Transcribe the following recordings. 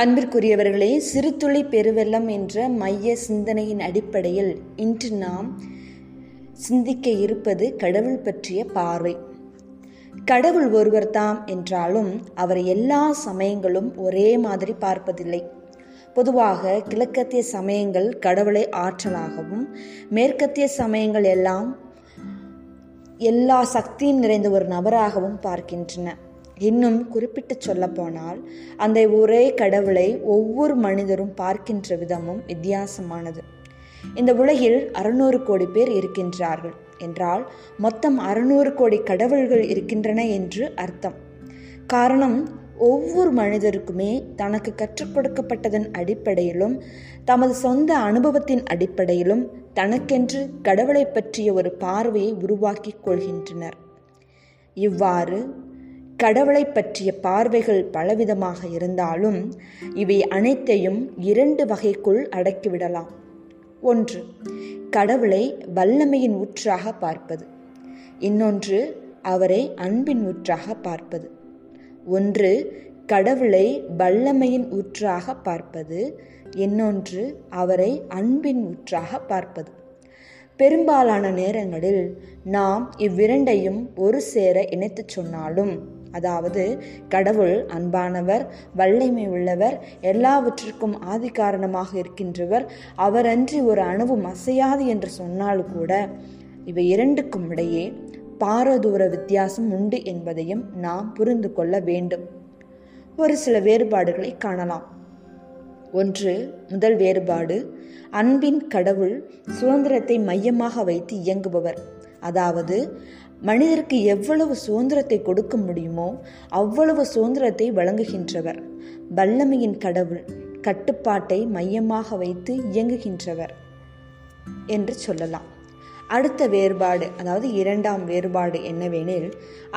அன்பிற்குரியவர்களே, சிறுதுளி பெருவெள்ளம் என்ற மைய சிந்தனையின் அடிப்படையில் இன்று நாம் சிந்திக்க இருப்பது கடவுள் பற்றிய பார்வை. கடவுள் ஒருவர் தாம் என்றாலும் அவரை எல்லா சமயங்களும் ஒரே மாதிரி பார்ப்பதில்லை. பொதுவாக கிழக்கத்திய சமயங்கள் கடவுளை ஆற்றலாகவும், மேற்கத்திய சமயங்கள் எல்லாம் எல்லா சக்தியும் நிறைந்த ஒரு நபராகவும் பார்க்கின்றன. இன்னும் குறிப்பிட்டு சொல்லப்போனால், அந்த ஒரே கடவுளை ஒவ்வொரு மனிதரும் பார்க்கின்ற விதமும் வித்தியாசமானது. இந்த உலகில் 600 கோடி பேர் இருக்கின்றார்கள் என்றால் மொத்தம் 600 கோடி கடவுள்கள் இருக்கின்றன என்று அர்த்தம். காரணம், ஒவ்வொரு மனிதருக்குமே தனக்கு கற்றுக் கொடுக்கப்பட்டதன் அடிப்படையிலும் தமது சொந்த அனுபவத்தின் அடிப்படையிலும் தனக்கென்று கடவுளை பற்றிய ஒரு பார்வையை உருவாக்கி கொள்கின்றனர். இவ்வாறு கடவுளை பற்றிய பார்வைகள் பலவிதமாக இருந்தாலும் இவை அனைத்தையும் 2 வகைக்குள் அடக்கிவிடலாம். ஒன்று, கடவுளை வல்லமையின் ஊற்றாக பார்ப்பது. இன்னொன்று, அவரை அன்பின் ஊற்றாக பார்ப்பது. ஒன்று, கடவுளை வல்லமையின் ஊற்றாக பார்ப்பது. இன்னொன்று, அவரை அன்பின் ஊற்றாக பார்ப்பது. பெரும்பாலான நேரங்களில் நாம் இவ்விரண்டையும் ஒரு சேர இணைத்து சொன்னாலும், அதாவது கடவுள் அன்பானவர், வல்லமை உள்ளவர், எல்லாவற்றிற்கும் ஆதிகாரணமாக இருக்கின்றவர், அவரன்றி ஒரு அணுவும் அசையாது என்று சொன்னாலும் கூட இவை 2க்கும் இடையே பாரதூர வித்தியாசம் உண்டு என்பதையும் நாம் புரிந்து கொள்ள வேண்டும். ஒரு சில வேறுபாடுகளை காணலாம். ஒன்று, முதல் வேறுபாடு, அன்பின் கடவுள் சுதந்திரத்தை மையமாக வைத்து இயங்குபவர். அதாவது மனிதருக்கு எவ்வளவு சுதந்திரத்தை கொடுக்க முடியுமோ அவ்வளவு சுதந்திரத்தை வழங்குகின்றவர். வல்லமையின் கடவுள் கட்டுப்பாட்டை மையமாக வைத்து இயங்குகின்றவர் என்று சொல்லலாம். அடுத்த வேறுபாடு, அதாவது 2ஆம் வேறுபாடு என்னவெனில்,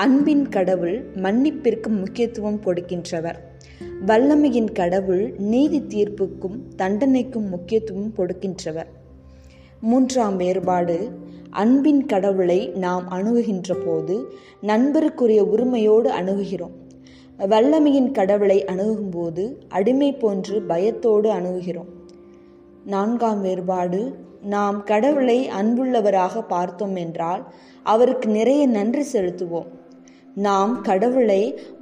அன்பின் கடவுள் மன்னிப்பிற்கு முக்கியத்துவம் கொடுக்கின்றவர். வல்லமையின் கடவுள் நீதி தீர்ப்புக்கும் தண்டனைக்கும் முக்கியத்துவம் கொடுக்கின்றவர். 3ஆம் வேறுபாடு, அன்பின் கடவுளை நாம் அணுகுகின்ற போது நண்பருக்குரிய உரிமையோடு அணுகுகிறோம். வல்லமையின் கடவுளை அணுகும்போது அடிமை போன்று பயத்தோடு அணுகுகிறோம். 4ஆம் வேறுபாடு, நாம் கடவுளை அன்புள்ளவராக பார்த்தோம் என்றால் அவருக்கு நிறைய நன்றி செலுத்துவோம். நாம் கடவுளை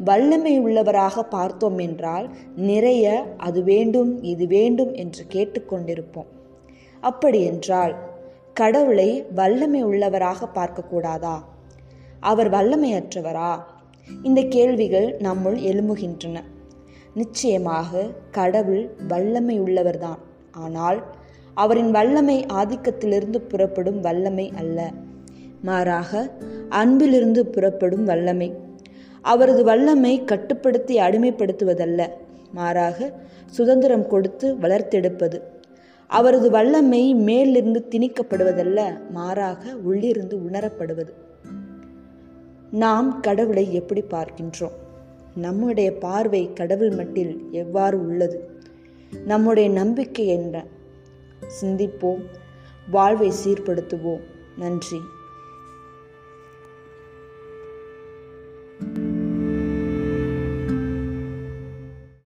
வல்லமை உள்ளவராக பார்த்தோம் என்றால் நிறைய அது வேண்டும் இது வேண்டும் என்று கேட்டுக்கொண்டிருப்போம். அப்படியென்றால் கடவுளை வல்லமை உள்ளவராக பார்க்கக்கூடாதா? அவர் வல்லமையற்றவரா? இந்த கேள்விகள் நம்முள் எழும்புகின்றன. நிச்சயமாக கடவுள் வல்லமை உள்ளவர்தான். ஆனால் அவரின் வல்லமை ஆதிக்கத்திலிருந்து புறப்படும் வல்லமை அல்ல, மாறாக அன்பிலிருந்து புறப்படும் வல்லமை. அவரது வல்லமை கட்டுப்படுத்தி அடிமைப்படுத்துவதல்ல, மாறாக சுதந்திரம் கொடுத்து வளர்த்தெடுப்பது. அவரது வல்லமை மேலிருந்து திணிக்கப்படுவதல்ல, மாறாக உள்ளிருந்து உணரப்படுவது. நாம் கடவுளை எப்படி பார்க்கின்றோம்? நம்முடைய பார்வை கடவுள் மட்டில் எவ்வாறு உள்ளது? நம்முடைய நம்பிக்கை என்ன? சிந்திப்போம், வாழ்வை சீர்படுத்துவோம். நன்றி.